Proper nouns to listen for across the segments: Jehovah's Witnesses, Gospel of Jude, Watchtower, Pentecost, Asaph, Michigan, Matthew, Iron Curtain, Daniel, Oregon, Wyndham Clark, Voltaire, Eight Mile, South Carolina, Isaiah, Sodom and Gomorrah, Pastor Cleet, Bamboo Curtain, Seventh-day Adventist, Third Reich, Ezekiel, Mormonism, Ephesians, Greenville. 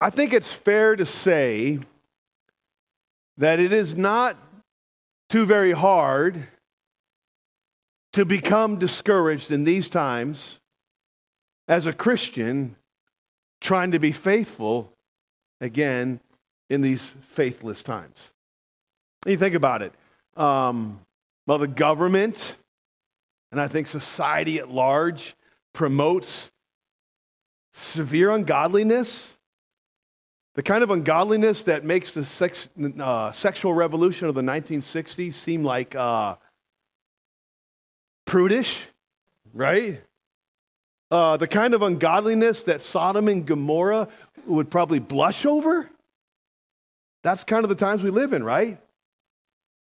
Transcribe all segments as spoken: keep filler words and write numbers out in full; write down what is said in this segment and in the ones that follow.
I think it's fair to say that it is not too very hard to become discouraged in these times as a Christian trying to be faithful again in these faithless times. You think about it. Um, well, the government, and I think society at large, promotes severe ungodliness, the kind of ungodliness that makes the sex, uh, sexual revolution of the nineteen sixties seem like uh, prudish, right? Uh, the kind of ungodliness that Sodom and Gomorrah would probably blush over. That's kind of the times we live in, right?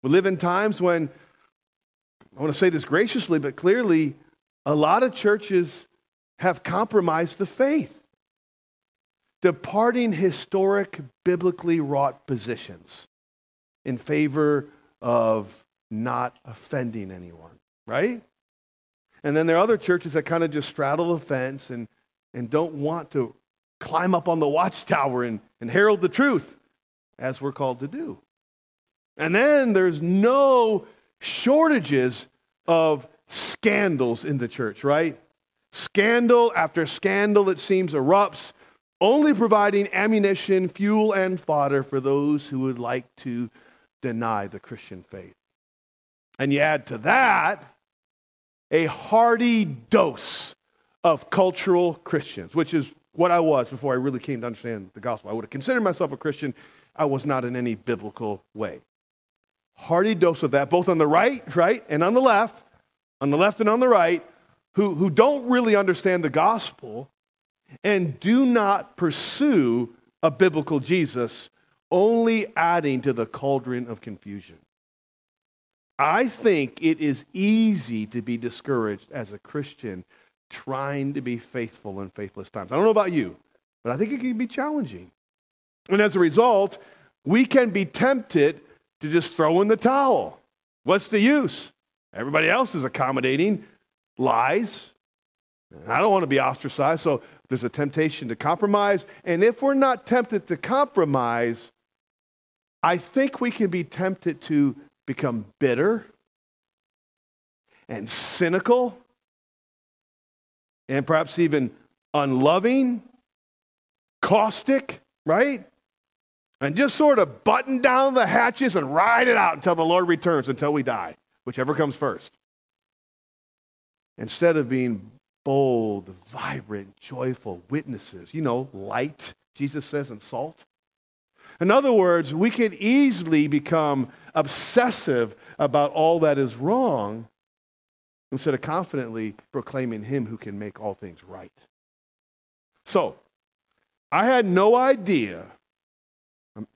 We live in times when, I want to say this graciously, but clearly, a lot of churches have compromised the faith, departing historic, biblically wrought positions in favor of not offending anyone, right? And then there are other churches that kind of just straddle the fence and, and don't want to climb up on the watchtower and, and herald the truth, as we're called to do. And then there's no shortages of scandals in the church, right? Scandal after scandal, it seems, erupts, only providing ammunition, fuel, and fodder for those who would like to deny the Christian faith. And you add to that a hearty dose of cultural Christians, which is what I was before I really came to understand the gospel. I would have considered myself a Christian. I was not in any biblical way. Hearty dose of that, both on the right, right, and on the left, on the left and on the right, who, who don't really understand the gospel and do not pursue a biblical Jesus, only adding to the cauldron of confusion. I think it is easy to be discouraged as a Christian trying to be faithful in faithless times. I don't know about you, but I think it can be challenging. And as a result, we can be tempted to just throw in the towel. What's the use? Everybody else is accommodating lies. I don't want to be ostracized, so there's a temptation to compromise. And if we're not tempted to compromise, I think we can be tempted to become bitter and cynical and perhaps even unloving, caustic, right? And just sort of button down the hatches and ride it out until the Lord returns, until we die, whichever comes first. Instead of being bold, vibrant, joyful witnesses, you know, light, Jesus says, and salt. In other words, we can easily become obsessive about all that is wrong instead of confidently proclaiming Him who can make all things right. So, I had no idea,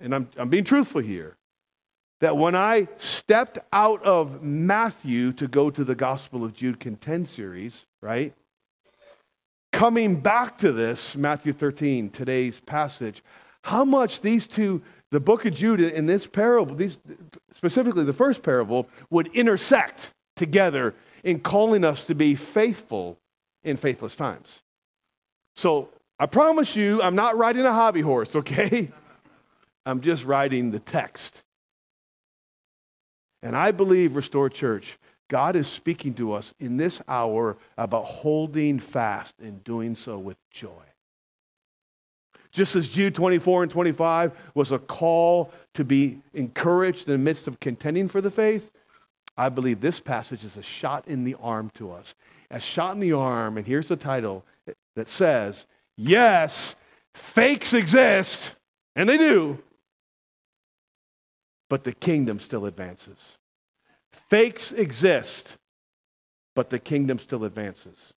and I'm, I'm being truthful here, that when I stepped out of Matthew to go to the Gospel of Jude Contend series, right? Coming back to this, Matthew thirteen, today's passage, how much these two, the book of Jude and this parable, these specifically the first parable, would intersect together in calling us to be faithful in faithless times. So I promise you, I'm not riding a hobby horse, okay? I'm just riding the text. And I believe, Restored Church, God is speaking to us in this hour about holding fast and doing so with joy. Just as Jude twenty-four and twenty-five was a call to be encouraged in the midst of contending for the faith, I believe this passage is a shot in the arm to us. A shot in the arm, and here's the title that says, yes, fakes exist, and they do, but the kingdom still advances. Fakes exist, but the kingdom still advances.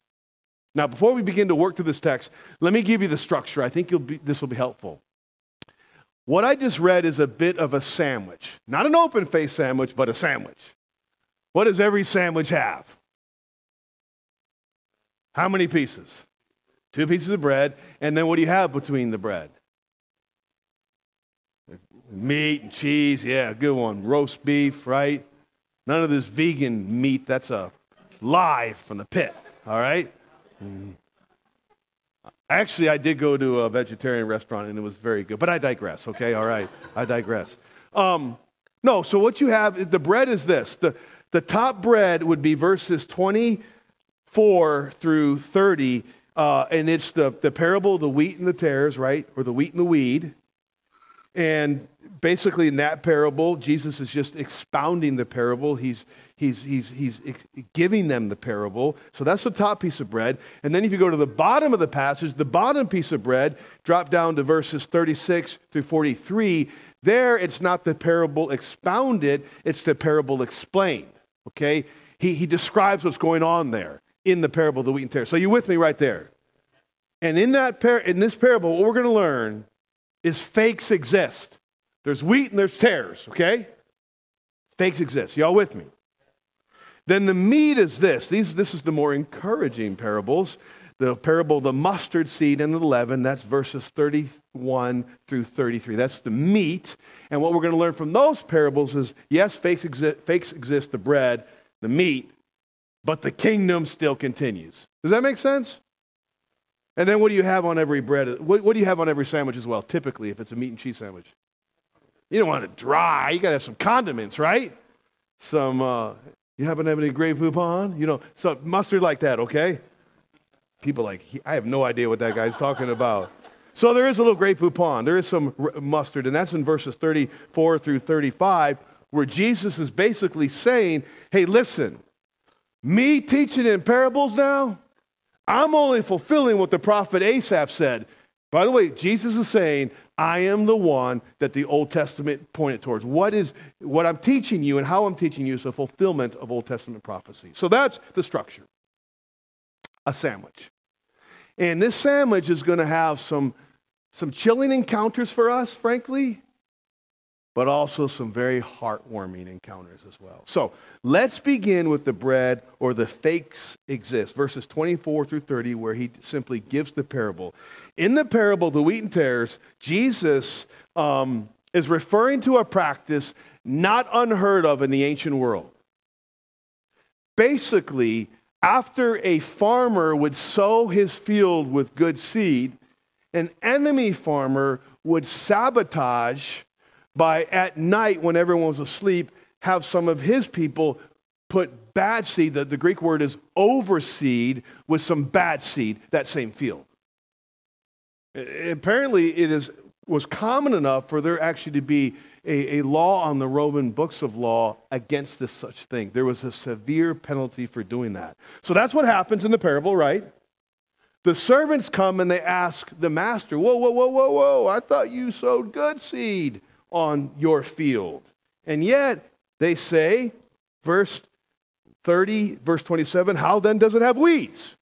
Now, before we begin to work through this text, let me give you the structure. I think you'll be, this will be helpful. What I just read is a bit of a sandwich. Not an open-faced sandwich, but a sandwich. What does every sandwich have? How many pieces? Two pieces of bread. And then what do you have between the bread? Meat and cheese, yeah, good one. Roast beef, right? None of this vegan meat. That's a lie from the pit, all right? Actually, I did go to a vegetarian restaurant, and it was very good. But I digress, okay? All right, I digress. Um, no, so what you have, the bread is this. The, the top bread would be verses twenty-four through thirty, uh, and it's the, the parable of the wheat and the tares, right? Or the wheat and the weed. And basically in that parable, Jesus is just expounding the parable. He's he's he's he's ex- giving them the parable. So that's the top piece of bread. And then if you go to the bottom of the passage, the bottom piece of bread, drop down to verses thirty-six through forty-three. There, it's not the parable expounded, it's the parable explained, okay? He he describes what's going on there in the parable of the wheat and tares. So you with me right there? And in that par- in this parable, what we're going to learn is fakes exist. There's wheat and there's tares, okay? Fakes exist. Y'all with me? Then the meat is this. These, this is the more encouraging parables. The parable of the mustard seed and the leaven, that's verses thirty-one through thirty-three. That's the meat. And what we're going to learn from those parables is, yes, fakes exist, fakes exist, the bread, the meat, but the kingdom still continues. Does that make sense? And then what do you have on every bread? What, what do you have on every sandwich as well, typically, if it's a meat and cheese sandwich? You don't want it dry. You got to have some condiments, right? Some, uh, you happen to have any Grey Poupon? You know, some mustard like that, okay? People like, I have no idea what that guy's talking about. So there is a little Grey Poupon. There is some r- mustard, and that's in verses thirty-four through thirty-five, where Jesus is basically saying, hey, listen, me teaching in parables now? I'm only fulfilling what the prophet Asaph said. By the way, Jesus is saying, I am the one that the Old Testament pointed towards. What is what I'm teaching you and how I'm teaching you is a fulfillment of Old Testament prophecy. So that's the structure. A sandwich. And this sandwich is going to have some, some chilling encounters for us, frankly, but also some very heartwarming encounters as well. So let's begin with the bread or the fakes exist, verses twenty-four through thirty, where he simply gives the parable. In the parable, the wheat and tares, Jesus um, is referring to a practice not unheard of in the ancient world. Basically, after a farmer would sow his field with good seed, an enemy farmer would sabotage by at night when everyone was asleep, have some of his people put bad seed, the, the Greek word is overseed, with some bad seed, that same field. It, apparently it is was common enough for there actually to be a, a law on the Roman books of law against this such thing. There was a severe penalty for doing that. So that's what happens in the parable, right? The servants come and they ask the master, whoa, whoa, whoa, whoa, whoa, I thought you sowed good seed on your field. And yet, they say, verse thirty, verse twenty-seven, how then does it have weeds?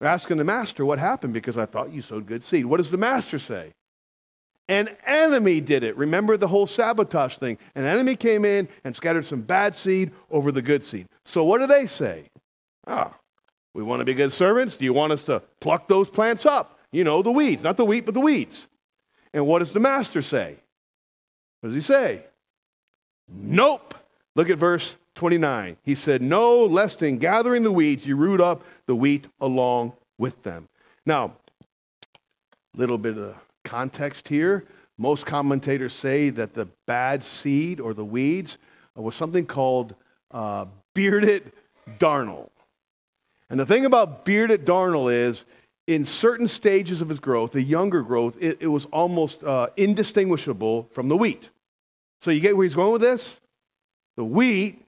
They're asking the master what happened because I thought you sowed good seed. What does the master say? An enemy did it. Remember the whole sabotage thing. An enemy came in and scattered some bad seed over the good seed. So what do they say? Ah, we want to be good servants. Do you want us to pluck those plants up? You know, the weeds. Not the wheat, but the weeds. And what does the master say? What does he say? Nope. Look at verse twenty-nine. He said, no, lest in gathering the weeds, you root up the wheat along with them. Now, a little bit of context here. Most commentators say that the bad seed or the weeds was something called uh, bearded darnel. And the thing about bearded darnel is, in certain stages of its growth, the younger growth, it, it was almost uh, indistinguishable from the wheat. So you get where he's going with this? The wheat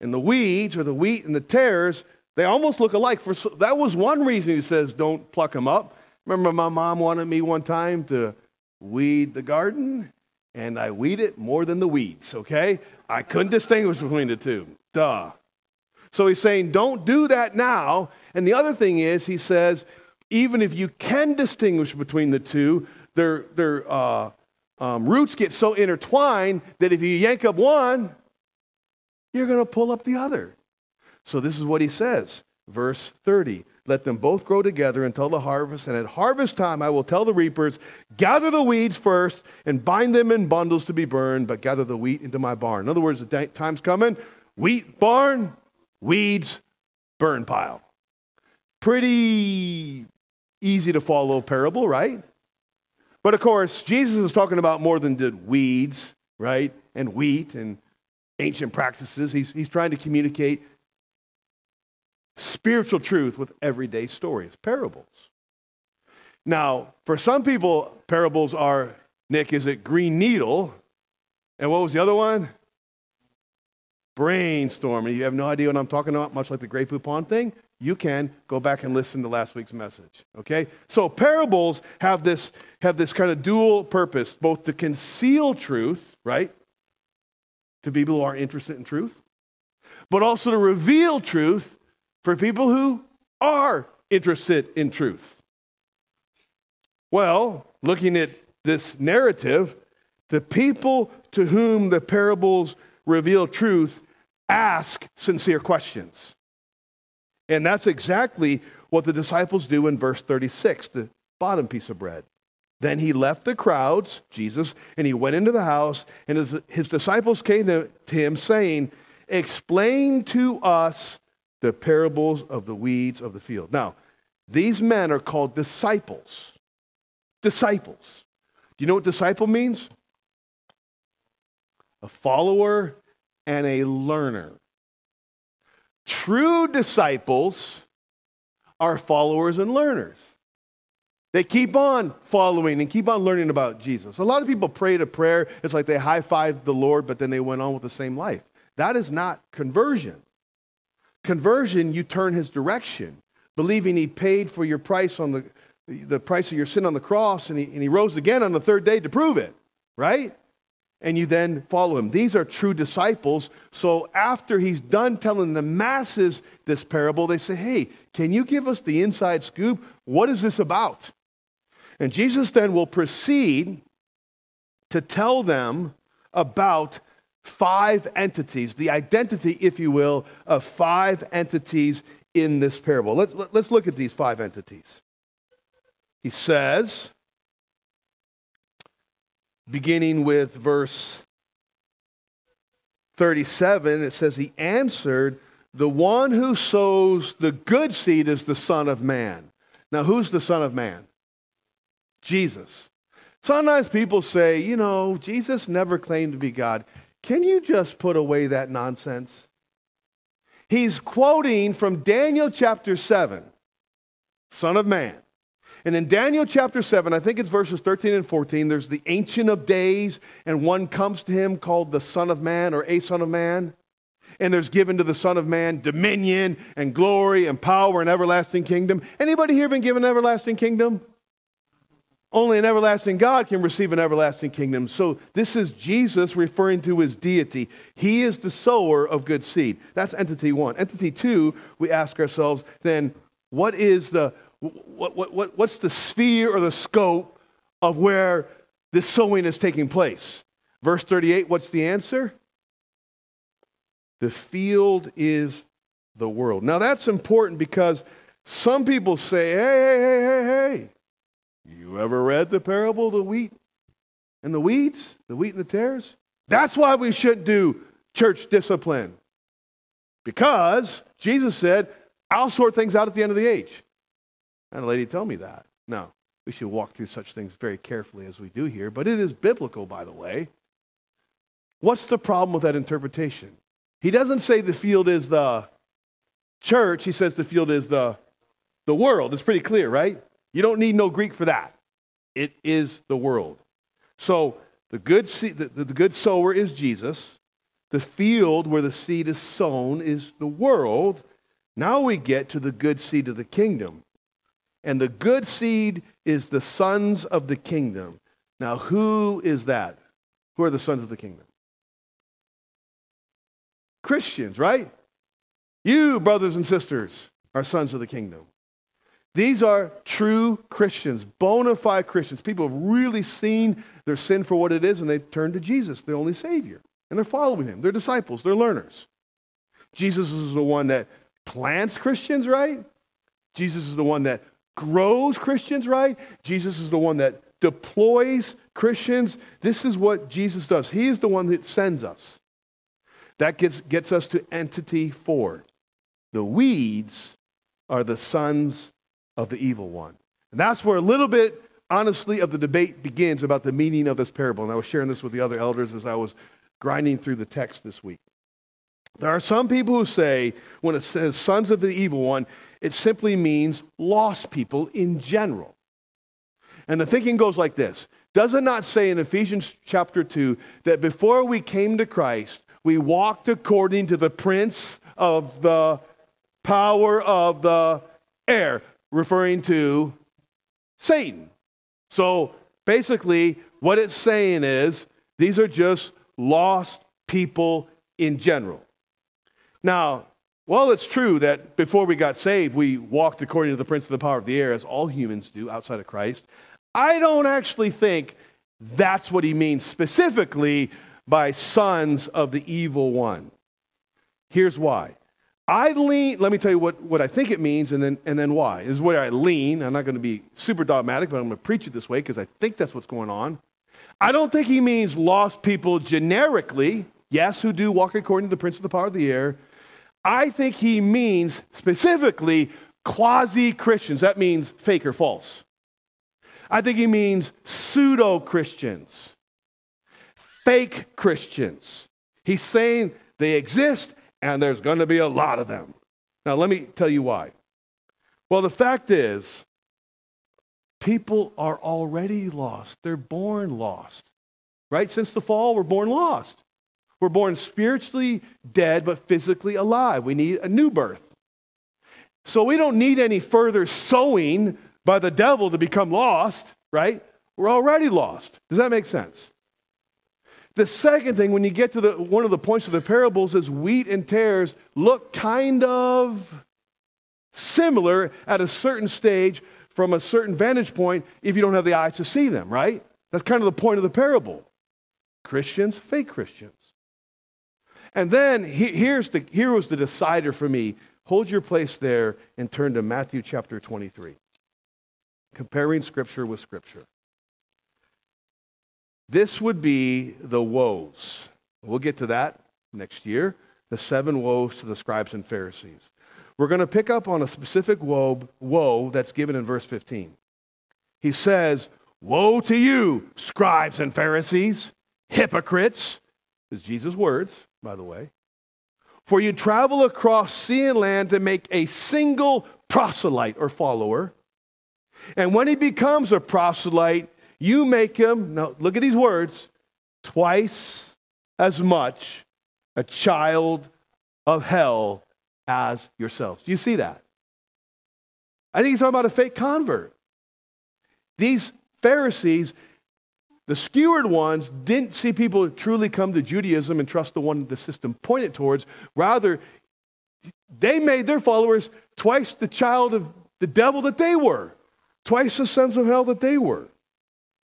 and the weeds, or the wheat and the tares, they almost look alike. For so that was one reason he says, don't pluck them up. Remember, my mom wanted me one time to weed the garden, and I weed it more than the weeds, okay? I couldn't distinguish between the two. Duh. So he's saying, don't do that now. And the other thing is, he says, even if you can distinguish between the two, their, their uh, um, roots get so intertwined that if you yank up one, you're going to pull up the other. So this is what he says, verse thirty. Let them both grow together until the harvest, and at harvest time I will tell the reapers, gather the weeds first and bind them in bundles to be burned, but gather the wheat into my barn. In other words, the time's coming, wheat barn, weeds burn pile. Pretty easy to follow parable, right? But of course, Jesus is talking about more than did weeds, right? And wheat and ancient practices. He's, he's trying to communicate spiritual truth with everyday stories, parables. Now, for some people, parables are, Nick, is it green needle? And what was the other one? Brainstorming. You have no idea what I'm talking about, much like the Grey Poupon thing? You can go back and listen to last week's message, okay? So parables have this have this kind of dual purpose, both to conceal truth, right, to people who are interested in truth, but also to reveal truth for people who are interested in truth. Well, looking at this narrative, the people to whom the parables reveal truth ask sincere questions. And that's exactly what the disciples do in verse thirty-six, the bottom piece of bread. Then he left the crowds, Jesus, and he went into the house, and his, his disciples came to him saying, explain to us the parables of the weeds of the field. Now, these men are called disciples. Disciples. Do you know what disciple means? A follower and a learner. True disciples are followers and learners. They keep on following and keep on learning about Jesus. A lot of people pray a prayer. It's like they high-fived the Lord, but then they went on with the same life. That is not conversion. Conversion, you turn his direction, believing he paid for your price on the, the price of your sin on the cross, and he, and he rose again on the third day to prove it, right? And you then follow him. These are true disciples. So after he's done telling the masses this parable, they say, hey, can you give us the inside scoop? What is this about? And Jesus then will proceed to tell them about five entities, the identity, if you will, of five entities in this parable. Let's, let's look at these five entities. He says, beginning with verse thirty-seven, it says, he answered, the one who sows the good seed is the Son of Man. Now, who's the Son of Man? Jesus. Sometimes people say, you know, Jesus never claimed to be God. Can you just put away that nonsense? He's quoting from Daniel chapter seven, Son of Man. And in Daniel chapter seven, I think it's verses thirteen and fourteen, there's the Ancient of Days, and one comes to him called the Son of Man or a Son of Man. And there's given to the Son of Man dominion and glory and power and everlasting kingdom. Anybody here been given an everlasting kingdom? Only an everlasting God can receive an everlasting kingdom. So this is Jesus referring to his deity. He is the sower of good seed. That's entity one. Entity two, we ask ourselves then, what is the... What, what, what, what's the sphere or the scope of where this sowing is taking place? Verse thirty-eight, what's the answer? The field is the world. Now that's important because some people say, hey, hey, hey, hey, hey, you ever read the parable of the wheat and the weeds, the wheat and the tares? That's why we shouldn't do church discipline, because Jesus said, I'll sort things out at the end of the age. And a lady tell me that. Now, we should walk through such things very carefully as we do here, but it is biblical, by the way. What's the problem with that interpretation? He doesn't say the field is the church. He says the field is the, the world. It's pretty clear, right? You don't need no Greek for that. It is the world. So the good seed, the, the good sower is Jesus. The field where the seed is sown is the world. Now we get to the good seed of the kingdom. And the good seed is the sons of the kingdom. Now, who is that? Who are the sons of the kingdom? Christians, right? You, brothers and sisters, are sons of the kingdom. These are true Christians, bona fide Christians. People have really seen their sin for what it is, and they turn to Jesus, the only Savior. And they're following him. They're disciples. They're learners. Jesus is the one that plants Christians, right? Jesus is the one that grows Christians, right? Jesus is the one that deploys Christians. This is what Jesus does. He is the one that sends us. That gets, gets us to entity four. The weeds are the sons of the evil one. And that's where a little bit, honestly, of the debate begins about the meaning of this parable. And I was sharing this with the other elders as I was grinding through the text this week. There are some people who say, when it says sons of the evil one, it simply means lost people in general. And the thinking goes like this. Does it not say in Ephesians chapter two that before we came to Christ, we walked according to the prince of the power of the air, referring to Satan? So basically what it's saying is these are just lost people in general. Now, well, it's true that before we got saved, we walked according to the prince of the power of the air, as all humans do outside of Christ. I don't actually think that's what he means specifically by sons of the evil one. Here's why. I lean, let me tell you what, what I think it means and then, and then why. This is where I lean. I'm not going to be super dogmatic, but I'm going to preach it this way because I think that's what's going on. I don't think he means lost people generically, yes, who do walk according to the prince of the power of the air. I think he means specifically quasi-Christians. That means fake or false. I think he means pseudo-Christians, fake Christians. He's saying they exist and there's going to be a lot of them. Now, let me tell you why. Well, the fact is, people are already lost. They're born lost, right? Since the fall, we're born lost. We're born spiritually dead, but physically alive. We need a new birth. So we don't need any further sowing by the devil to become lost, right? We're already lost. Does that make sense? The second thing, when you get to the, one of the points of the parables is wheat and tares look kind of similar at a certain stage from a certain vantage point if you don't have the eyes to see them, right? That's kind of the point of the parable. Christians, fake Christians. And then he, here's the, here was the decider for me. Hold your place there and turn to Matthew chapter twenty-three. Comparing Scripture with Scripture. This would be the woes. We'll get to that next year. The seven woes to the scribes and Pharisees. We're going to pick up on a specific woe, woe that's given in verse fifteen. He says, "Woe to you, scribes and Pharisees, hypocrites!" Is Jesus' words, by the way. "For you travel across sea and land to make a single proselyte or follower. And when he becomes a proselyte, you make him," now look at these words, "twice as much a child of hell as yourselves." Do you see that? I think he's talking about a fake convert. These Pharisees, the skewered ones, didn't see people truly come to Judaism and trust the one the system pointed towards. Rather, they made their followers twice the child of the devil that they were, twice the sons of hell that they were.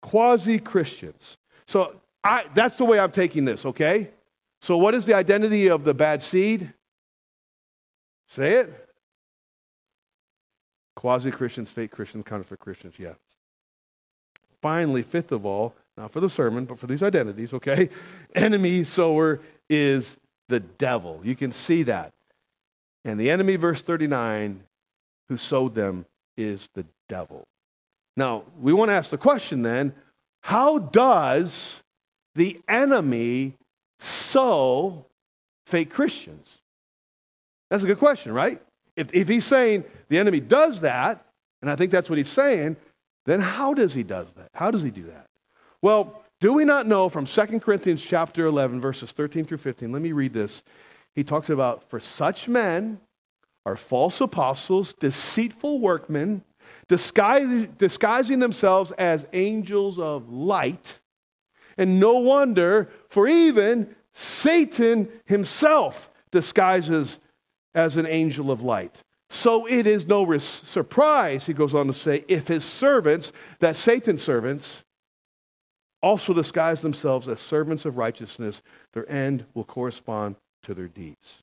Quasi-Christians. So I, that's the way I'm taking this, okay? So what is the identity of the bad seed? Say it. Quasi-Christians, fake Christians, counterfeit Christians, yeah. Finally, fifth of all, not for the sermon, but for these identities, okay? Enemy sower is the devil. You can see that. And the enemy, verse thirty-nine, who sowed them is the devil. Now, we want to ask the question then, how does the enemy sow fake Christians? That's a good question, right? If, if he's saying the enemy does that, and I think that's what he's saying, then how does he does that? How does he do that? Well, do we not know from Second Corinthians chapter eleven, verses thirteen through fifteen, let me read this. He talks about, "For such men are false apostles, deceitful workmen, Disguise, disguising themselves as angels of light. And no wonder, for even Satan himself disguises as an angel of light. So it is no res- surprise," he goes on to say, "if his servants," that Satan's servants, "also disguise themselves as servants of righteousness, their end will correspond to their deeds."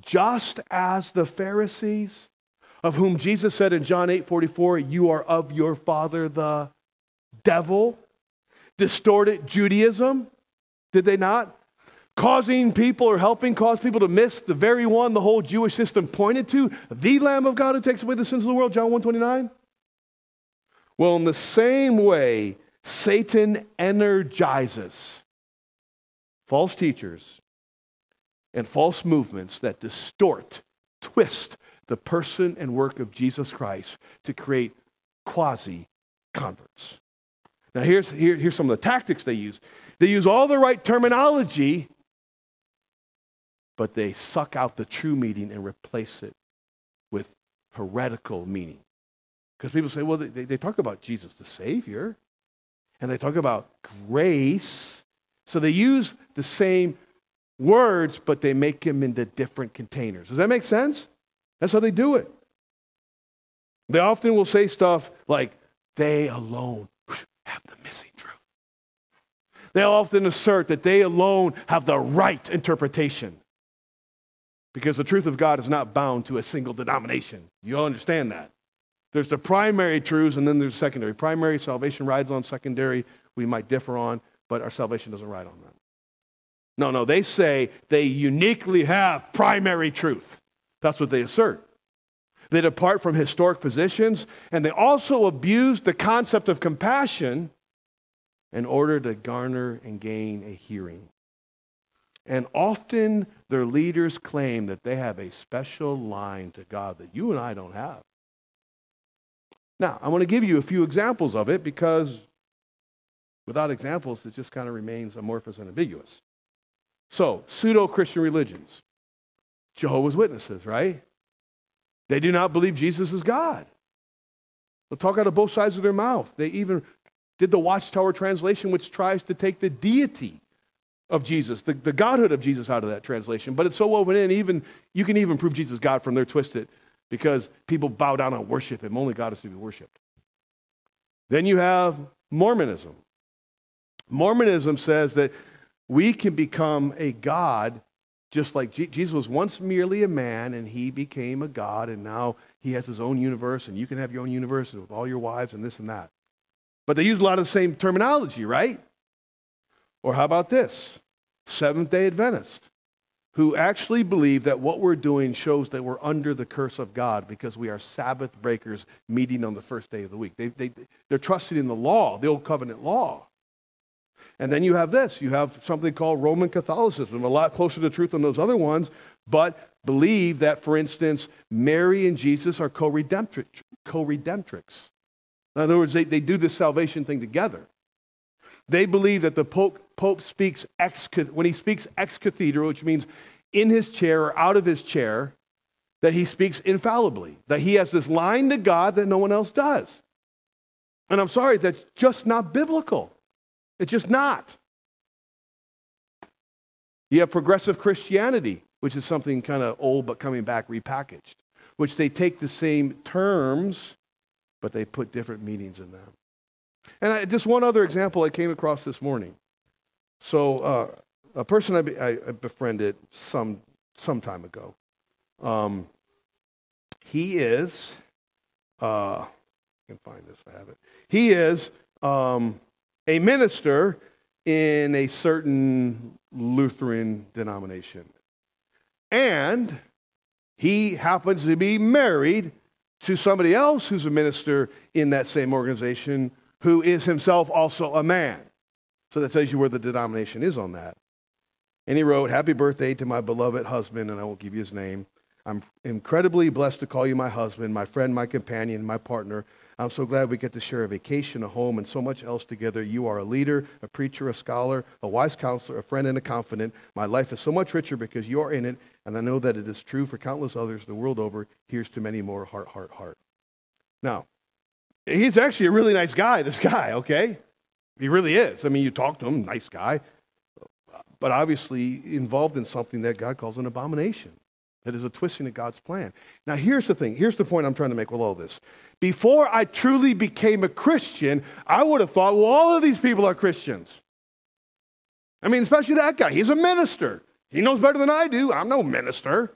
Just as the Pharisees, of whom Jesus said in John eight forty-four, "You are of your father the devil," distorted Judaism, did they not? Causing people or helping cause people to miss the very one the whole Jewish system pointed to, the Lamb of God who takes away the sins of the world, John one twenty-nine. Well, in the same way, Satan energizes false teachers and false movements that distort, twist the person and work of Jesus Christ to create quasi-converts. Now, here's, here, here's some of the tactics they use. They use all the right terminology, but they suck out the true meaning and replace it with heretical meaning. Because people say, well, they, they talk about Jesus the Savior, and they talk about grace. So they use the same words, but they make them into different containers. Does that make sense? That's how they do it. They often will say stuff like, they alone have the missing truth. They often assert that they alone have the right interpretation. Because the truth of God is not bound to a single denomination. You all understand that. There's the primary truths, and then there's secondary. Primary, salvation rides on. Secondary, we might differ on, but our salvation doesn't ride on that. No, no, they say they uniquely have primary truth. That's what they assert. They depart from historic positions, and they also abuse the concept of compassion in order to garner and gain a hearing. And often their leaders claim that they have a special line to God that you and I don't have. Now, I want to give you a few examples of it, because without examples, it just kind of remains amorphous and ambiguous. So, pseudo-Christian religions. Jehovah's Witnesses, right? They do not believe Jesus is God. They'll talk out of both sides of their mouth. They even did the Watchtower translation, which tries to take the deity of Jesus, the, the godhood of Jesus out of that translation. But it's so woven in, even you can even prove Jesus God from their twisted, because people bow down and worship him. Only God is to be worshipped. Then you have Mormonism. Mormonism says that we can become a god, just like Je- Jesus was once merely a man, and he became a god, and now he has his own universe, and you can have your own universe with all your wives and this and that. But they use a lot of the same terminology, right? Or how about this? Seventh-day Adventist, who actually believe that what we're doing shows that we're under the curse of God because we are Sabbath breakers meeting on the first day of the week. They, they, they're trusted in the law, the old covenant law. And then you have this. You have something called Roman Catholicism, a lot closer to truth than those other ones, but believe that, for instance, Mary and Jesus are co-redemptrix. co-redemptrix. In other words, they, they do this salvation thing together. They believe that the Pope, Pope speaks ex, when he speaks ex cathedra, which means in his chair or out of his chair, that he speaks infallibly, that he has this line to God that no one else does. And I'm sorry, that's just not biblical. It's just not. You have progressive Christianity, which is something kind of old but coming back repackaged, which they take the same terms, but they put different meanings in them. And I, just one other example I came across this morning. So uh, a person I, be, I befriended some some time ago, um, he is, uh, I can find this, I have it. He is um, a minister in a certain Lutheran denomination. And he happens to be married to somebody else who's a minister in that same organization, who is himself also a man. So that tells you where the denomination is on that. And he wrote, "Happy birthday to my beloved husband," and I won't give you his name. "I'm incredibly blessed to call you my husband, my friend, my companion, my partner. I'm so glad we get to share a vacation, a home, and so much else together. You are a leader, a preacher, a scholar, a wise counselor, a friend, and a confidant. My life is so much richer because you're in it, and I know that it is true for countless others the world over. Here's to many more, heart, heart, heart." Now, he's actually a really nice guy, this guy, okay? He really is. I mean, you talk to him, nice guy, but obviously involved in something that God calls an abomination, that is a twisting of God's plan. Now, here's the thing. Here's the point I'm trying to make with all this. Before I truly became a Christian, I would have thought, well, all of these people are Christians. I mean, especially that guy. He's a minister. He knows better than I do. I'm no minister.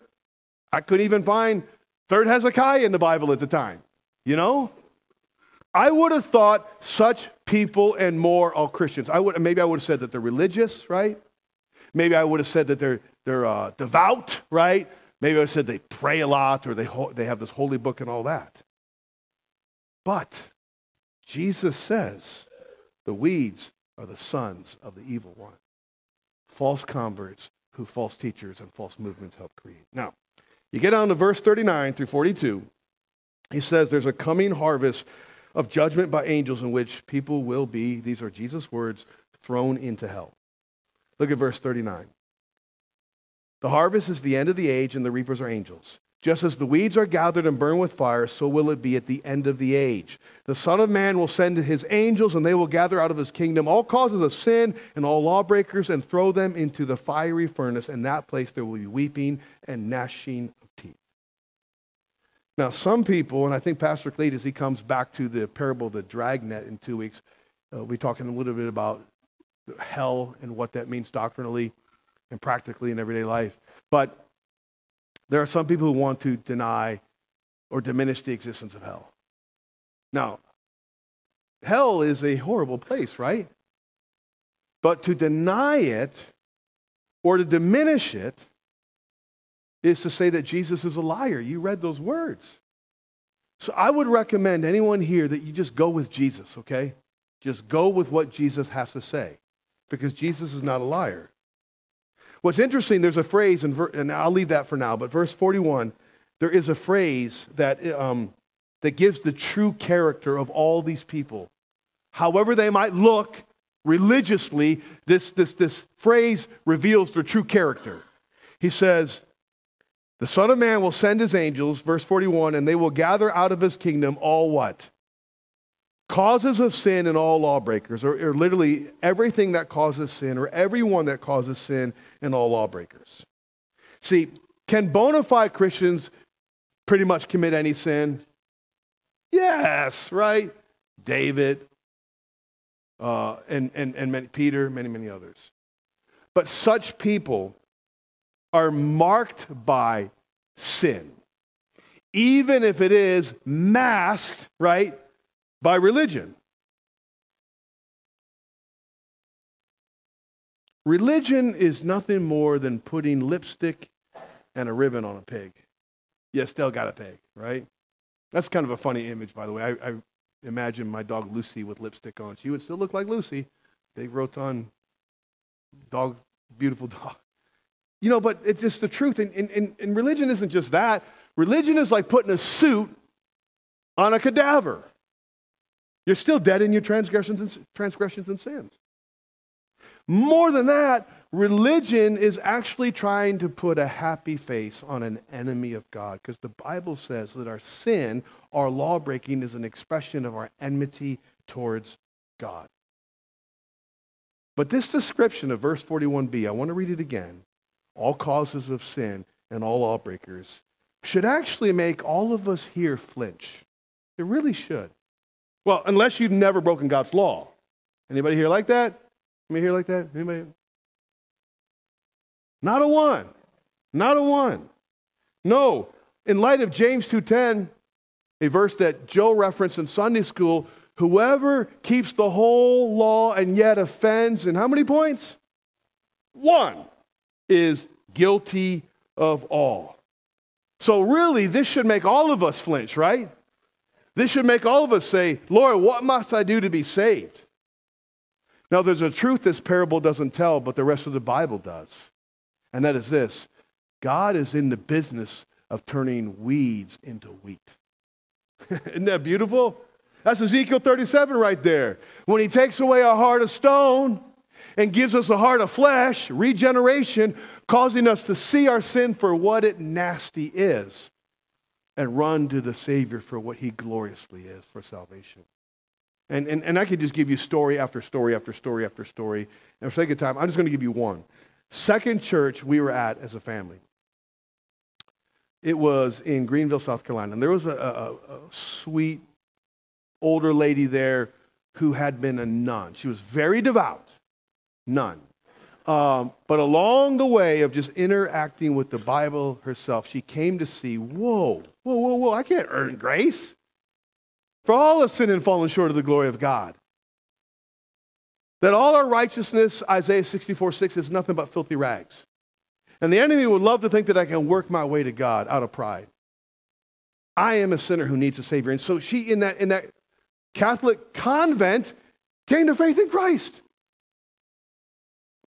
I couldn't even find Third Hezekiah in the Bible at the time, you know? I would have thought such people and more are Christians. I would, maybe I would have said that they're religious, right? Maybe I would have said that they're they're uh, devout, right? Maybe I would have said they pray a lot, or they ho- they have this holy book and all that. But Jesus says the weeds are the sons of the evil one. False converts who false teachers and false movements help create. Now, you get down to verse thirty-nine through forty-two. He says there's a coming harvest of judgment by angels in which people will be, these are Jesus' words, thrown into hell. Look at verse thirty-nine. The harvest is the end of the age and the reapers are angels. Just as the weeds are gathered and burned with fire, so will it be at the end of the age. The Son of Man will send his angels, and they will gather out of his kingdom all causes of sin and all lawbreakers and throw them into the fiery furnace. In that place there will be weeping and gnashing of teeth. Now some people, and I think Pastor Cleet, as he comes back to the parable of the dragnet in two weeks, uh, we'll be talking a little bit about hell and what that means doctrinally and practically in everyday life. But there are some people who want to deny or diminish the existence of hell. Now, hell is a horrible place, right? But to deny it or to diminish it is to say that Jesus is a liar. You read those words. So I would recommend anyone here that you just go with Jesus, okay? Just go with what Jesus has to say, because Jesus is not a liar. What's interesting, there's a phrase, in ver- and I'll leave that for now, but verse forty-one, there is a phrase that um, that gives the true character of all these people. However they might look religiously, this, this, this phrase reveals their true character. He says, the Son of Man will send his angels, verse forty-one, and they will gather out of his kingdom all what? Causes of sin and all lawbreakers, or, or literally everything that causes sin, or everyone that causes sin and all lawbreakers. See, can bona fide Christians pretty much commit any sin? Yes, right? David uh, and, and, and many, Peter, many, many others. But such people are marked by sin, even if it is masked, right? By religion. Religion is nothing more than putting lipstick and a ribbon on a pig. You still got a pig, right? That's kind of a funny image, by the way. I, I imagine my dog Lucy with lipstick on. She would still look like Lucy. Big, rotund dog, beautiful dog. You know, but it's just the truth. And, and, and religion isn't just that. Religion is like putting a suit on a cadaver. You're still dead in your transgressions and, transgressions and sins. More than that, religion is actually trying to put a happy face on an enemy of God, because the Bible says that our sin, our law-breaking, is an expression of our enmity towards God. But this description of verse forty-one b, I want to read it again, all causes of sin and all lawbreakers, should actually make all of us here flinch. It really should. Well, unless you've never broken God's law. Anybody here like that? Anybody here like that? Anybody? Not a one. Not a one. No. In light of James two ten, a verse that Joe referenced in Sunday school, whoever keeps the whole law and yet offends, in how many points? One, is guilty of all. So really, this should make all of us flinch, right? This should make all of us say, Lord, what must I do to be saved? Now, there's a truth this parable doesn't tell, but the rest of the Bible does. And that is this. God is in the business of turning weeds into wheat. Isn't that beautiful? That's Ezekiel thirty-seven right there. When he takes away a heart of stone and gives us a heart of flesh, regeneration, causing us to see our sin for what it nasty is, and run to the Savior for what he gloriously is, for salvation. And, and, and I could just give you story after story after story after story. And for sake of time, I'm just going to give you one. Second church we were at as a family. It was in Greenville, South Carolina. And there was a, a, a sweet older lady there who had been a nun. She was very devout, nun. Um, but along the way of just interacting with the Bible herself, she came to see, whoa, whoa, whoa, whoa, I can't earn grace. For all have sinned and fallen short of the glory of God. That all our righteousness, Isaiah sixty-four six, is nothing but filthy rags. And the enemy would love to think that I can work my way to God out of pride. I am a sinner who needs a Savior. And so she, in that, in that Catholic convent, came to faith in Christ.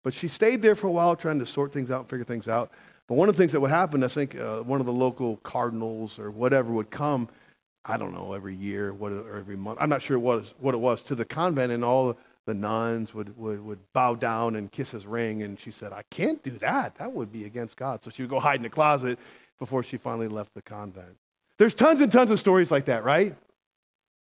But she stayed there for a while trying to sort things out and figure things out. But one of the things that would happen, I think uh, one of the local cardinals or whatever would come, I don't know, every year what, or every month. I'm not sure what it was, what it was to the convent, and all the nuns would, would, would bow down and kiss his ring. And she said, I can't do that. That would be against God. So she would go hide in the closet before she finally left the convent. There's tons and tons of stories like that, right?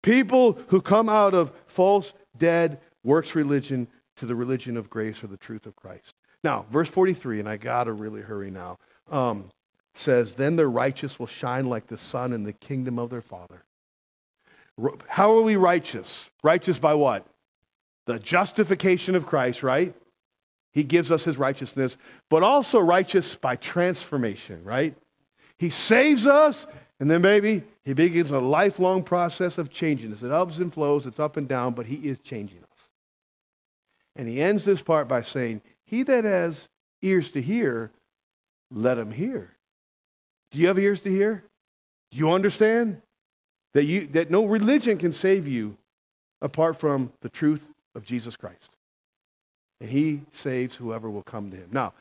People who come out of false, dead, works religion to the religion of grace or the truth of Christ. Now, verse forty-three, and I got to really hurry now, um, says, then the righteous will shine like the sun in the kingdom of their Father. How are we righteous? Righteous by what? The justification of Christ, right? He gives us his righteousness, but also righteous by transformation, right? He saves us, and then maybe he begins a lifelong process of changing us. It ups and flows, it's up and down, but he is changing us. And he ends this part by saying, he that has ears to hear, let him hear. Do you have ears to hear? Do you understand that you that no religion can save you apart from the truth of Jesus Christ? And he saves whoever will come to him. Now,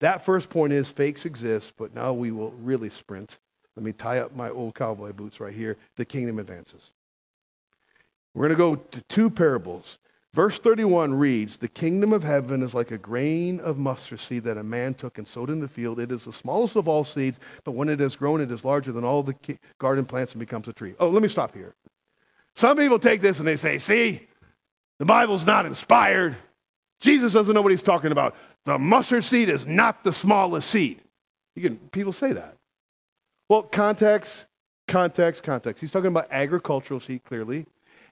that first point is fakes exist, but now we will really sprint. Let me tie up my old cowboy boots right here. The kingdom advances. We're going to go to two parables. Verse thirty-one reads, the kingdom of heaven is like a grain of mustard seed that a man took and sowed in the field. It is the smallest of all seeds, but when it has grown, it is larger than all the garden plants and becomes a tree. Oh, let me stop here. Some people take this and they say, see, the Bible's not inspired. Jesus doesn't know what he's talking about. The mustard seed is not the smallest seed. You can, people say that. Well, context, context, context. He's talking about agricultural seed, clearly.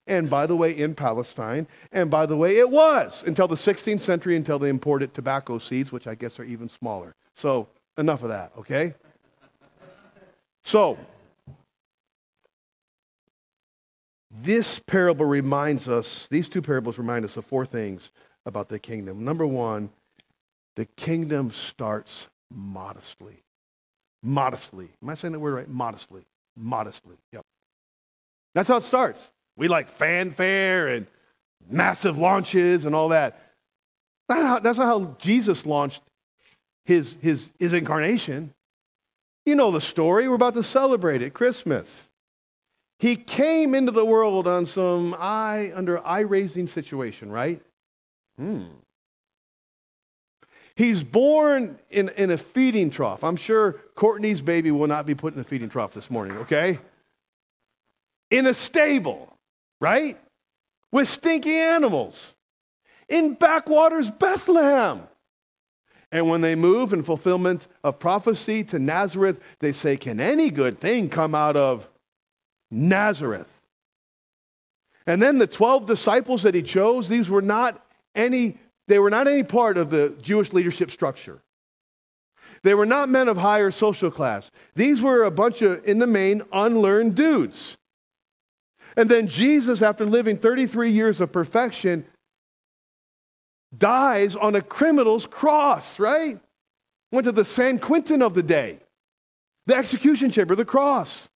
And by the way, in Palestine, and by the way, it was until the sixteenth century, until they imported tobacco seeds, which I guess are even smaller. So enough of that, okay? So this parable reminds us, these two parables remind us of four things about the kingdom. Number one, the kingdom starts modestly. Modestly. Am I saying that word right? Modestly. Modestly. Yep. That's how it starts. We like fanfare and massive launches and all that. That's not how, that's not how Jesus launched his, his, his incarnation. You know the story. We're about to celebrate it, Christmas. He came into the world on some eye, under eye-raising situation, right? Hmm. He's born in, in a feeding trough. I'm sure Courtney's baby will not be put in a feeding trough this morning, okay? In a stable. Right? With stinky animals. In backwaters, Bethlehem. And when they move in fulfillment of prophecy to Nazareth, they say, can any good thing come out of Nazareth? And then the twelve disciples that he chose, these were not any, they were not any part of the Jewish leadership structure. They were not men of higher social class. These were a bunch of, in the main, unlearned dudes. And then Jesus, after living thirty-three years of perfection, dies on a criminal's cross, right? Went to the San Quentin of the day, the execution chamber, the cross,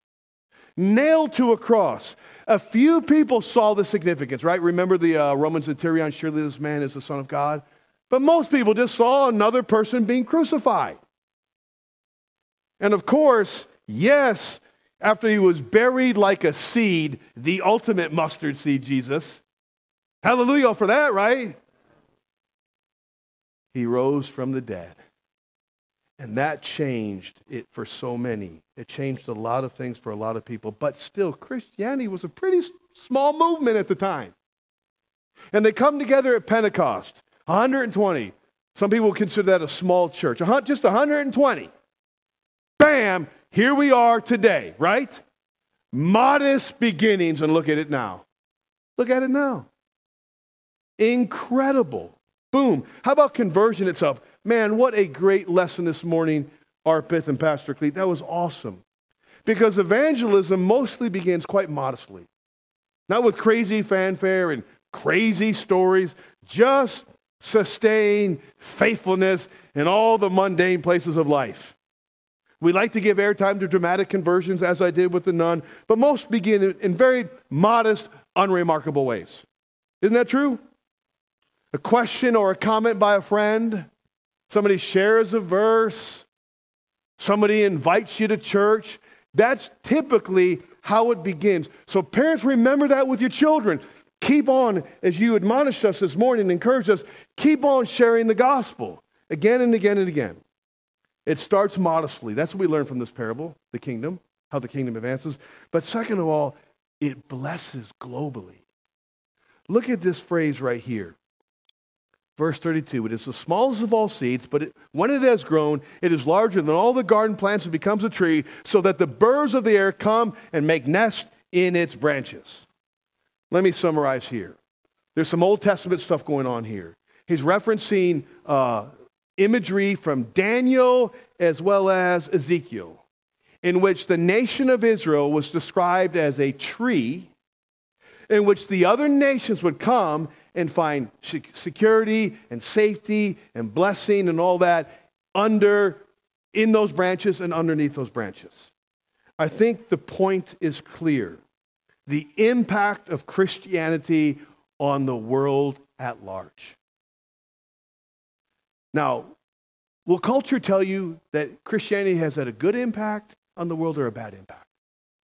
nailed to a cross. A few people saw the significance, right? Remember the uh, Roman centurion, surely this man is the Son of God? But most people just saw another person being crucified. And of course, yes, after he was buried like a seed, the ultimate mustard seed, Jesus. Hallelujah for that, right? He rose from the dead. And that changed it for so many. It changed a lot of things for a lot of people. But still, Christianity was a pretty small movement at the time. And they come together at Pentecost, one hundred twenty. Some people consider that a small church. Just one hundred twenty. Bam! Here we are today, right? Modest beginnings, and look at it now. Look at it now. Incredible. Boom. How about conversion itself? Man, what a great lesson this morning, Arpith and Pastor Cleet. That was awesome. Because evangelism mostly begins quite modestly. Not with crazy fanfare and crazy stories, just sustained faithfulness in all the mundane places of life. We like to give airtime to dramatic conversions, as I did with the nun, but most begin in very modest, unremarkable ways. Isn't that true? A question or a comment by a friend. Somebody shares a verse. Somebody invites you to church. That's typically how it begins. So parents, remember that with your children. Keep on, as you admonished us this morning, encouraged us, keep on sharing the gospel again and again and again. It starts modestly. That's what we learn from this parable, the kingdom, how the kingdom advances. But second of all, it blesses globally. Look at this phrase right here. Verse thirty-two, it is the smallest of all seeds, but it, when it has grown, it is larger than all the garden plants and becomes a tree, so that the birds of the air come and make nests in its branches. Let me summarize here. There's some Old Testament stuff going on here. He's referencing uh, imagery from Daniel as well as Ezekiel, in which the nation of Israel was described as a tree in which the other nations would come and find security and safety and blessing and all that under, in those branches and underneath those branches. I think the point is clear. The impact of Christianity on the world at large. Now, will culture tell you that Christianity has had a good impact on the world or a bad impact?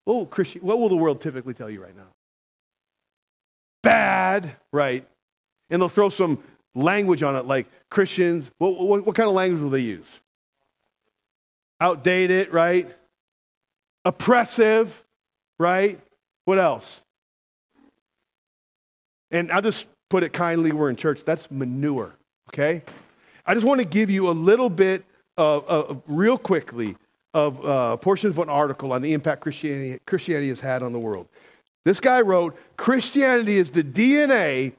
Oh, Christi- what will the world typically tell you right now? Bad, right? And they'll throw some language on it, like Christians. What, what, what kind of language will they use? Outdated, right? Oppressive, right? What else? And I'll just put it kindly, we're in church. That's manure, okay? I just want to give you a little bit of, of real quickly, of uh, a portion of an article on the impact Christianity, Christianity has had on the world. This guy wrote, Christianity is the D N A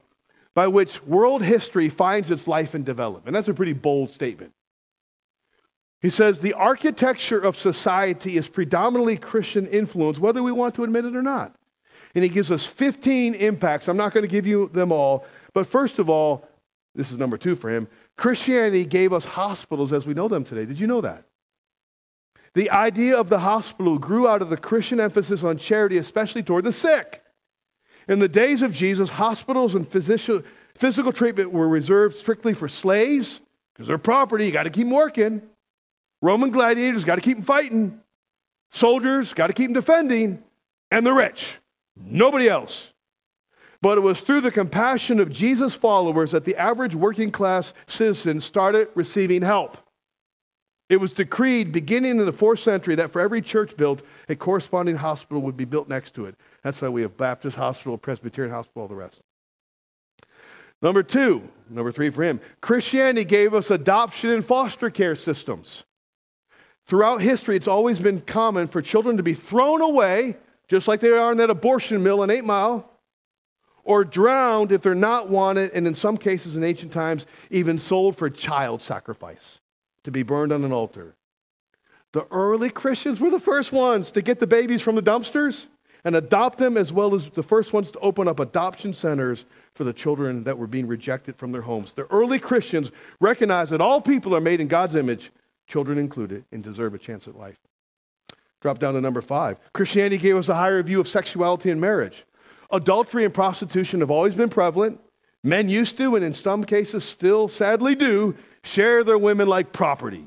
by which world history finds its life and development. That's a pretty bold statement. He says, the architecture of society is predominantly Christian influence, whether we want to admit it or not. And he gives us fifteen impacts. I'm not going to give you them all. But first of all, this is number two for him, Christianity gave us hospitals as we know them today. Did you know that? The idea of the hospital grew out of the Christian emphasis on charity, especially toward the sick. In the days of Jesus, hospitals and physician, physical treatment were reserved strictly for slaves, because they're property, you got to keep them working. Roman gladiators, got to keep them fighting. Soldiers, got to keep them defending. And the rich, nobody else. But it was through the compassion of Jesus' followers that the average working class citizen started receiving help. It was decreed beginning in the fourth century that for every church built, a corresponding hospital would be built next to it. That's why we have Baptist Hospital, Presbyterian Hospital, all the rest. Number two, number three for him, Christianity gave us adoption and foster care systems. Throughout history, it's always been common for children to be thrown away, just like they are in that abortion mill in Eight Mile, or drowned if they're not wanted, and in some cases in ancient times, even sold for child sacrifice to be burned on an altar. The early Christians were the first ones to get the babies from the dumpsters and adopt them, as well as the first ones to open up adoption centers for the children that were being rejected from their homes. The early Christians recognized that all people are made in God's image, children included, and deserve a chance at life. Drop down to number five. Christianity gave us a higher view of sexuality and marriage. Adultery and prostitution have always been prevalent. Men used to, and in some cases still sadly do, share their women like property.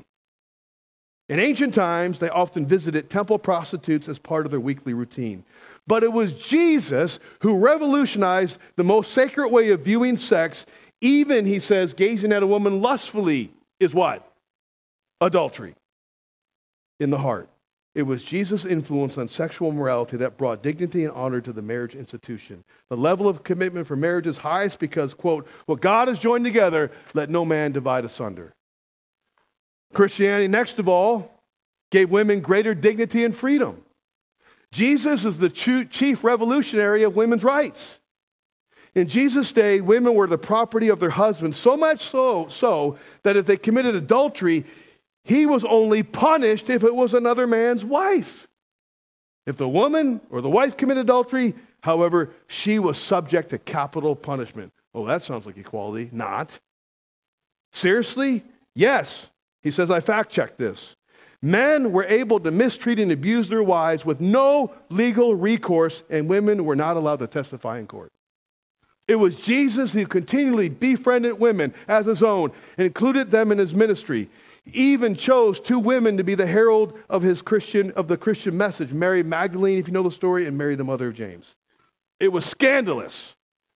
In ancient times, they often visited temple prostitutes as part of their weekly routine. But it was Jesus who revolutionized the most sacred way of viewing sex. Even, he says, gazing at a woman lustfully is what? Adultery in the heart. It was Jesus' influence on sexual morality that brought dignity and honor to the marriage institution. The level of commitment for marriage is highest because, quote, what God has joined together, let no man divide asunder. Christianity, next of all, gave women greater dignity and freedom. Jesus is the chief revolutionary of women's rights. In Jesus' day, women were the property of their husbands, so much so, so that if they committed adultery, he was only punished if it was another man's wife. If the woman or the wife committed adultery, however, she was subject to capital punishment. Oh, that sounds like equality. Not. Seriously? Yes. He says, I fact-checked this. Men were able to mistreat and abuse their wives with no legal recourse, and women were not allowed to testify in court. It was Jesus who continually befriended women as his own and included them in his ministry. He even chose two women to be the herald of his Christian, of the Christian message, Mary Magdalene, if you know the story, and Mary, the mother of James. It was scandalous,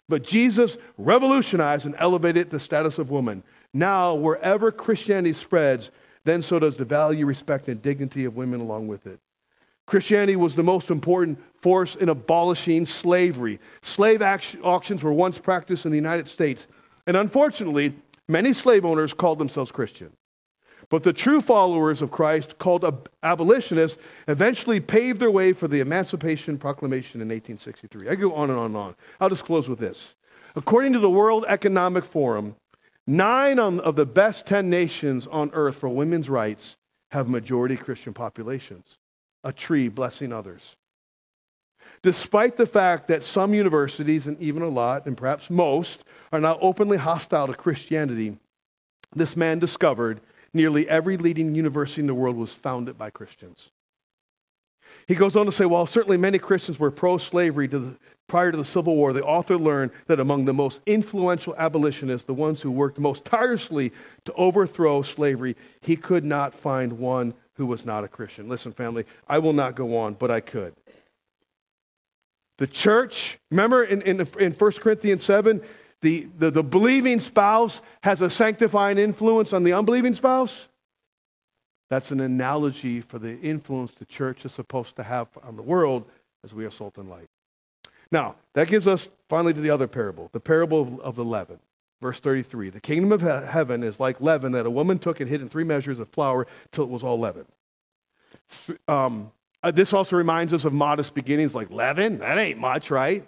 but Jesus revolutionized and elevated the status of woman. Now, wherever Christianity spreads, then so does the value, respect, and dignity of women along with it. Christianity was the most important force in abolishing slavery. Slave auctions were once practiced in the United States, and unfortunately, many slave owners called themselves Christian. But the true followers of Christ, called ab- abolitionists, eventually paved their way for the Emancipation Proclamation in eighteen sixty-three. I go on and on and on. I'll just close with this. According to the World Economic Forum, Nine on, of the best ten nations on earth for women's rights have majority Christian populations, a tree blessing others. Despite the fact that some universities, and even a lot, and perhaps most, are now openly hostile to Christianity, this man discovered nearly every leading university in the world was founded by Christians. He goes on to say, while certainly many Christians were pro-slavery to the, prior to the Civil War, the author learned that among the most influential abolitionists, the ones who worked most tirelessly to overthrow slavery, he could not find one who was not a Christian. Listen, family, I will not go on, but I could. The church, remember in, in, in First Corinthians seven, the, the, the believing spouse has a sanctifying influence on the unbelieving spouse? That's an analogy for the influence the church is supposed to have on the world as we are salt and light. Now, that gives us finally to the other parable, the parable of the leaven. Verse thirty-three, the kingdom of heaven is like leaven that a woman took and hid in three measures of flour till it was all leavened. Um, this also reminds us of modest beginnings like leaven. That ain't much, right?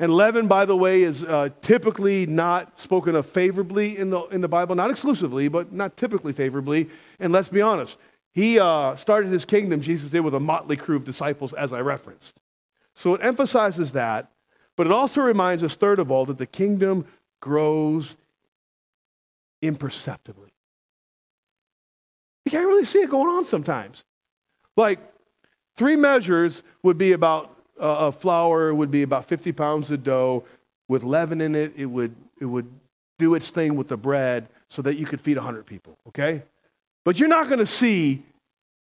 And leaven, by the way, is uh, typically not spoken of favorably in the in the Bible, not exclusively, but not typically favorably. And let's be honest, he uh, started his kingdom, Jesus did, with a motley crew of disciples, as I referenced. So it emphasizes that, but it also reminds us, third of all, that the kingdom grows imperceptibly. You can't really see it going on sometimes. Like, three measures would be about Uh, a flour would be about fifty pounds of dough. With leaven in it, it would it would do its thing with the bread so that you could feed one hundred people, okay? But you're not going to see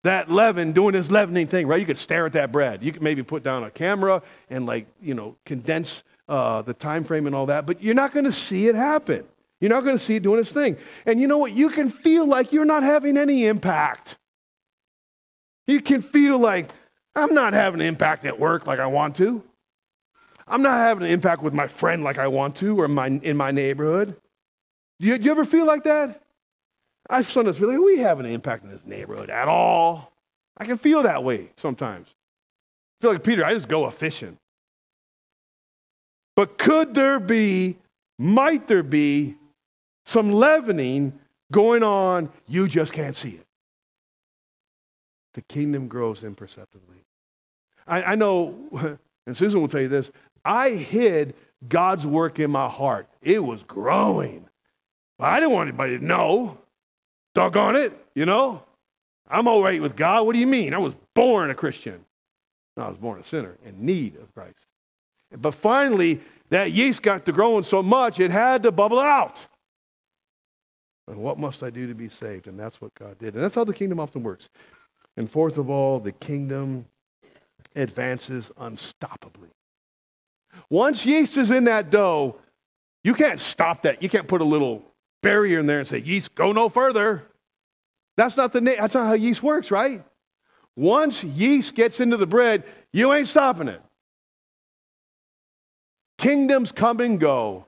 that leaven doing this leavening thing, right? You could stare at that bread. You could maybe put down a camera and, like, you know, condense uh, the time frame and all that, but you're not going to see it happen. You're not going to see it doing its thing. And you know what? You can feel like you're not having any impact. You can feel like, I'm not having an impact at work like I want to. I'm not having an impact with my friend like I want to, or my, in my neighborhood. Do you, do you ever feel like that? I sometimes feel like we have an impact in this neighborhood at all. I can feel that way sometimes. I feel like, Peter, I just go a-fishing. But could there be, might there be, some leavening going on? You just can't see it. The kingdom grows imperceptibly. I, I know, and Susan will tell you this, I hid God's work in my heart. It was growing. I didn't want anybody to know. Doggone it, you know? I'm all right with God. What do you mean? I was born a Christian. No, I was born a sinner in need of Christ. But finally, that yeast got to growing so much, it had to bubble out. And what must I do to be saved? And that's what God did. And that's how the kingdom often works. And fourth of all, the kingdom advances unstoppably. Once yeast is in that dough, you can't stop that. You can't put a little barrier in there and say, yeast, go no further. That's not the na- that's not how yeast works, right? Once yeast gets into the bread, you ain't stopping it. Kingdoms come and go,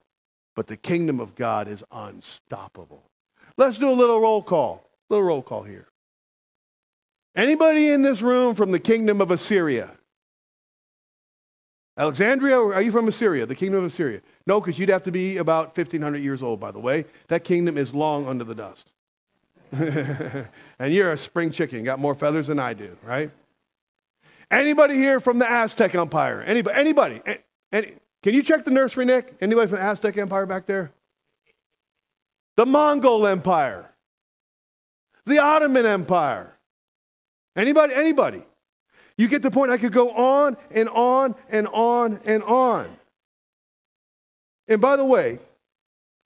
but the kingdom of God is unstoppable. Let's do a little roll call. A little roll call here. Anybody in this room from the kingdom of Assyria? Alexandria, are you from Assyria, the kingdom of Assyria? No, because you'd have to be about fifteen hundred years old, by the way. That kingdom is long under the dust. And you're a spring chicken, got more feathers than I do, right? Anybody here from the Aztec Empire? Anybody? Anybody? Any, can you check the nursery, Nick? Anybody from the Aztec Empire back there? The Mongol Empire. The Ottoman Empire. Anybody? Anybody? You get the point. I could go on and on and on and on. And by the way,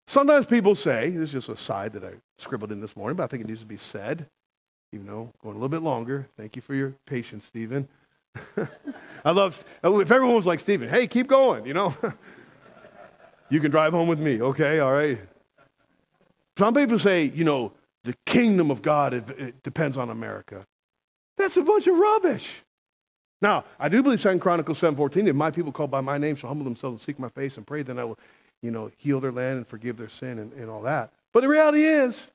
sometimes people say, this is just a side that I scribbled in this morning, but I think it needs to be said, even though going a little bit longer. Thank you for your patience, Stephen. I love, if everyone was like Stephen, hey, keep going, you know. You can drive home with me, okay, all right. Some people say, you know, the kingdom of God it, it depends on America. That's a bunch of rubbish. Now, I do believe Second Chronicles seven fourteen, if my people called by my name shall humble themselves and seek my face and pray, then I will, you know, heal their land and forgive their sin and, and all that. But the reality is,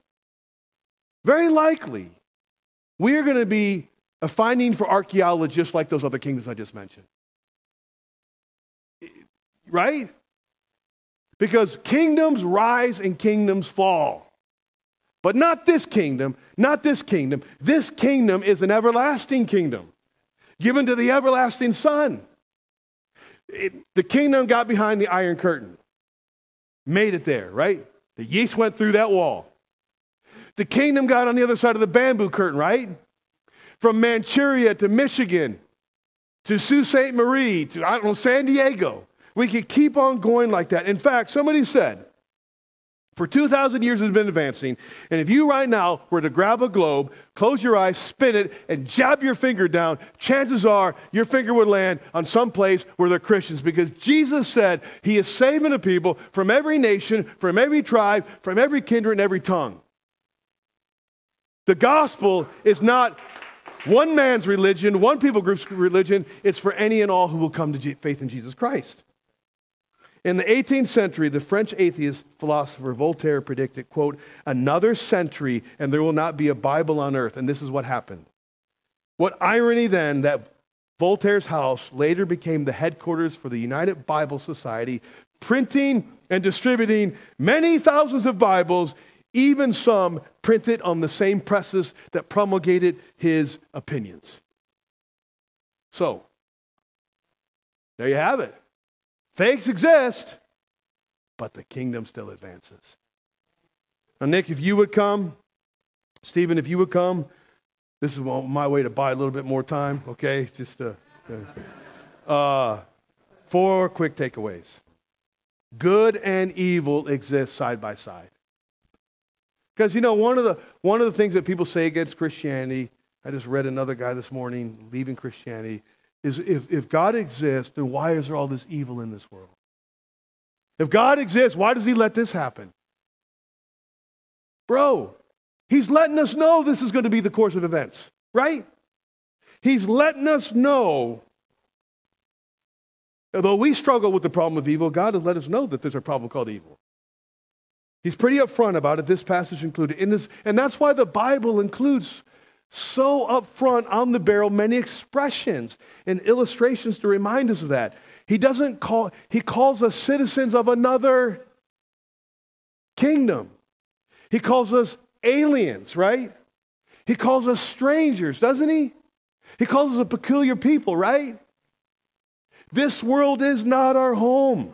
very likely, we are going to be a finding for archaeologists like those other kingdoms I just mentioned. Right? Because kingdoms rise and kingdoms fall. But not this kingdom, not this kingdom. This kingdom is an everlasting kingdom given to the everlasting Son. It, the kingdom got behind the Iron Curtain. Made it there, right? The yeast went through that wall. The kingdom got on the other side of the Bamboo Curtain, right? From Manchuria to Michigan to Sault Ste. Marie to, I don't know, San Diego. We could keep on going like that. In fact, somebody said, for two thousand years it's been advancing, and if you right now were to grab a globe, close your eyes, spin it, and jab your finger down, chances are your finger would land on some place where they're Christians, because Jesus said he is saving a people from every nation, from every tribe, from every kindred, and every tongue. The gospel is not one man's religion, one people group's religion. It's for any and all who will come to faith in Jesus Christ. In the eighteenth century, the French atheist philosopher Voltaire predicted, quote, another century and there will not be a Bible on earth. And this is what happened. What irony then that Voltaire's house later became the headquarters for the United Bible Society, printing and distributing many thousands of Bibles, even some printed on the same presses that promulgated his opinions. So, there you have it. Fakes exist, but the kingdom still advances. Now, Nick, if you would come, Stephen, if you would come, this is my way to buy a little bit more time, okay? Just uh, uh, four quick takeaways. Good and evil exist side by side. Because, you know, one of the one of the things that people say against Christianity, I just read another guy this morning leaving Christianity, is if, if God exists, then why is there all this evil in this world? If God exists, why does he let this happen? Bro, he's letting us know this is going to be the course of events, right? He's letting us know, although we struggle with the problem of evil, God has let us know that there's a problem called evil. He's pretty upfront about it, this passage included. In this, and that's why the Bible includes so upfront, on the barrel, many expressions and illustrations to remind us of that. He doesn't call, he calls us citizens of another kingdom. He calls us aliens, right? He calls us strangers, doesn't he? He calls us a peculiar people, right? This world is not our home.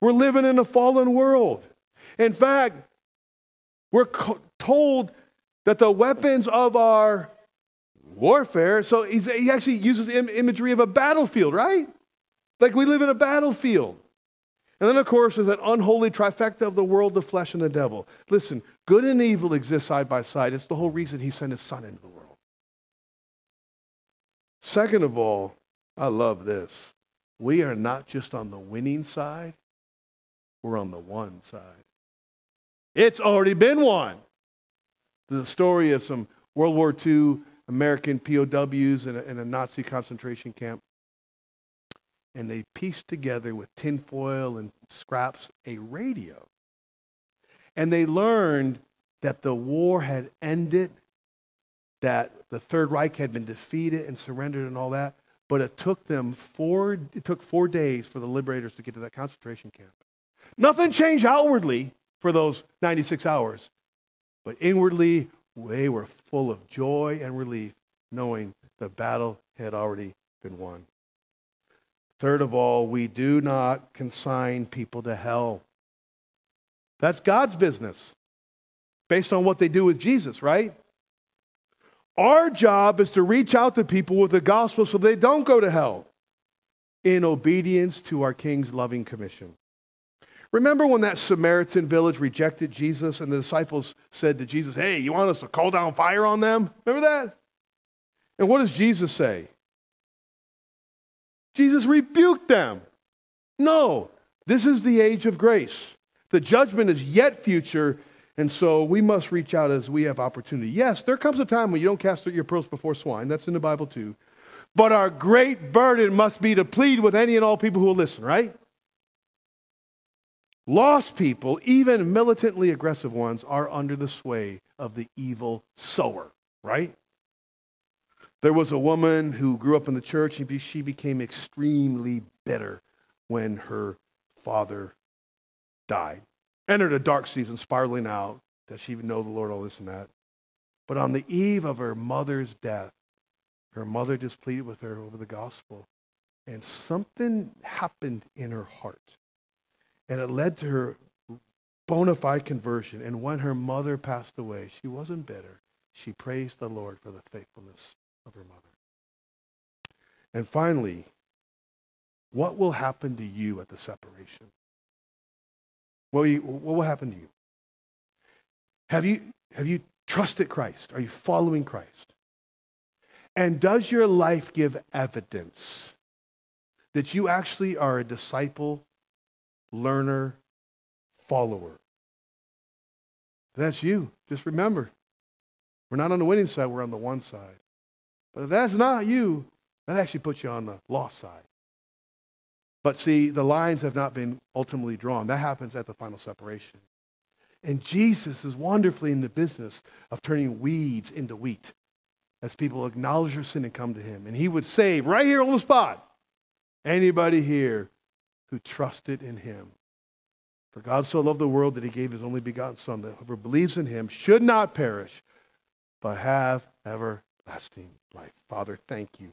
We're living in a fallen world. In fact, we're co- told that the weapons of our warfare, so he's, he actually uses the im- imagery of a battlefield, right? Like we live in a battlefield. And then, of course, there's that unholy trifecta of the world, the flesh, and the devil. Listen, good and evil exist side by side. It's the whole reason he sent his Son into the world. Second of all, I love this. We are not just on the winning side. We're on the one side. It's already been won. The story of some World War Two American P O Ws in a, in a Nazi concentration camp. And they pieced together with tinfoil and scraps a radio. And they learned that the war had ended, that the Third Reich had been defeated and surrendered and all that. But it took them four, it took four days for the liberators to get to that concentration camp. Nothing changed outwardly for those ninety-six hours. But inwardly, they were full of joy and relief, knowing the battle had already been won. Third of all, we do not consign people to hell. That's God's business, based on what they do with Jesus, right? Our job is to reach out to people with the gospel so they don't go to hell, in obedience to our King's loving commission. Remember when that Samaritan village rejected Jesus and the disciples said to Jesus, hey, you want us to call down fire on them? Remember that? And what does Jesus say? Jesus rebuked them. No, this is the age of grace. The judgment is yet future, and so we must reach out as we have opportunity. Yes, there comes a time when you don't cast your pearls before swine. That's in the Bible too. But our great burden must be to plead with any and all people who will listen, right? Lost people, even militantly aggressive ones, are under the sway of the evil sower, right? There was a woman who grew up in the church, and she became extremely bitter when her father died. Entered a dark season, spiraling out. Does she even know the Lord, all this and that? But on the eve of her mother's death, her mother just pleaded with her over the gospel. And something happened in her heart. And it led to her bona fide conversion. And when her mother passed away, she wasn't bitter. She praised the Lord for the faithfulness of her mother. And finally, what will happen to you at the separation? What will, you, what will happen to you? Have you, have you trusted Christ? Are you following Christ? And does your life give evidence that you actually are a disciple, learner, follower? That's you. Just remember, we're not on the winning side, we're on the one side. But if that's not you, that actually puts you on the lost side. But see, the lines have not been ultimately drawn. That happens at the final separation. And Jesus is wonderfully in the business of turning weeds into wheat as people acknowledge their sin and come to him. And he would save right here on the spot anybody here who trusted in him. For God so loved the world that he gave his only begotten Son, that whoever believes in him should not perish, but have everlasting life. Father, thank you